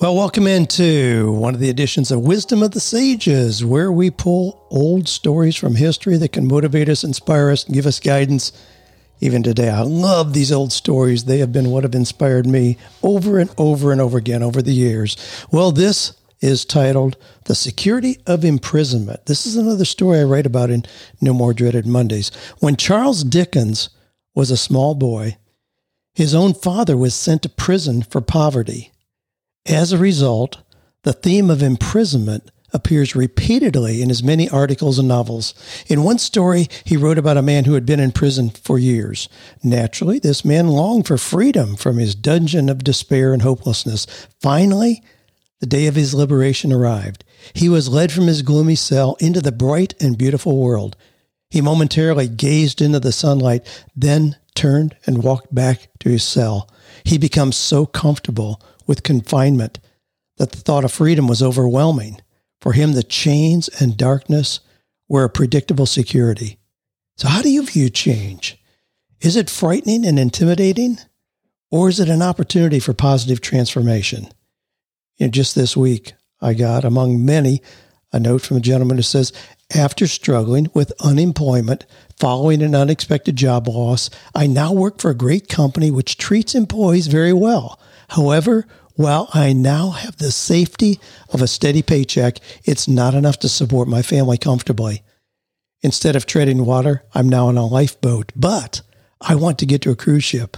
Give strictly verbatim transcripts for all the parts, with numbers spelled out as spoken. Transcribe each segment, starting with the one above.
Well, welcome into one of the editions of Wisdom of the Sages, where we pull old stories from history that can motivate us, inspire us, and give us guidance. Even today, I love these old stories. They have been what have inspired me over and over and over again over the years. Well, this is titled The Security of Imprisonment. This is another story I write about in No More Dreaded Mondays. When Charles Dickens was a small boy, his own father was sent to prison for poverty. As a result, the theme of imprisonment appears repeatedly in his many articles and novels. In one story, he wrote about a man who had been in prison for years. Naturally, this man longed for freedom from his dungeon of despair and hopelessness. Finally, the day of his liberation arrived. He was led from his gloomy cell into the bright and beautiful world. He momentarily gazed into the sunlight, then turned and walked back to his cell. He becomes so comfortable with confinement that the thought of freedom was overwhelming. For him, the chains and darkness were a predictable security. So how do you view change? Is it frightening and intimidating? Or is it an opportunity for positive transformation? You know, just this week, I got, among many, a note from a gentleman who says, after struggling with unemployment following an unexpected job loss, I now work for a great company which treats employees very well. However, while I now have the safety of a steady paycheck, it's not enough to support my family comfortably. Instead of treading water, I'm now on a lifeboat, but I want to get to a cruise ship.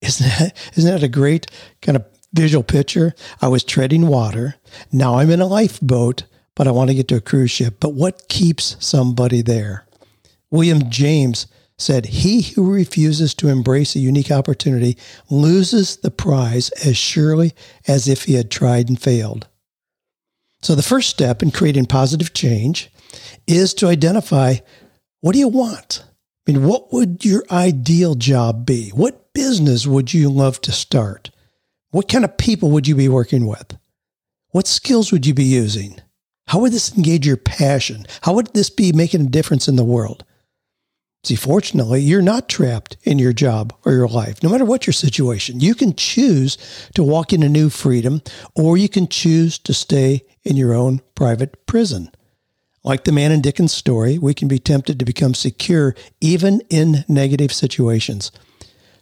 Isn't that, isn't that a great kind of visual picture? I was treading water. Now I'm in a lifeboat, but I want to get to a cruise ship. But what keeps somebody there? William James said, he who refuses to embrace a unique opportunity loses the prize as surely as if he had tried and failed. So the first step in creating positive change is to identify, what do you want? I mean, what would your ideal job be? What business would you love to start? What kind of people would you be working with? What skills would you be using? How would this engage your passion? How would this be making a difference in the world? See, fortunately, you're not trapped in your job or your life, no matter what your situation. You can choose to walk into new freedom, or you can choose to stay in your own private prison. Like the man in Dickens' story, we can be tempted to become secure even in negative situations.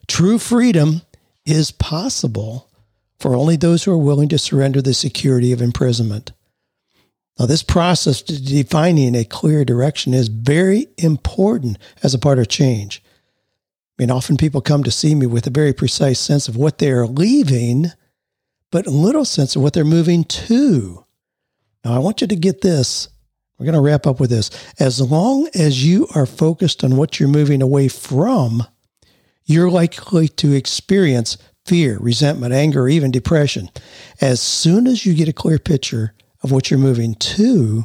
True freedom is possible for only those who are willing to surrender the security of imprisonment. Now, this process to defining a clear direction is very important as a part of change. I mean, often people come to see me with a very precise sense of what they are leaving, but little sense of what they're moving to. Now, I want you to get this. We're going to wrap up with this. As long as you are focused on what you're moving away from, you're likely to experience fear, resentment, anger, or even depression. As soon as you get a clear picture of what you're moving to,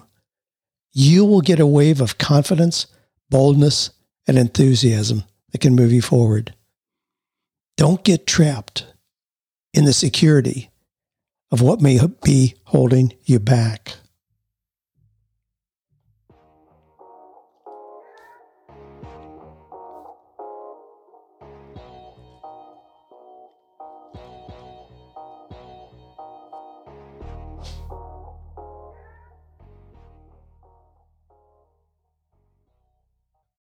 you will get a wave of confidence, boldness, and enthusiasm that can move you forward. Don't get trapped in the security of what may be holding you back.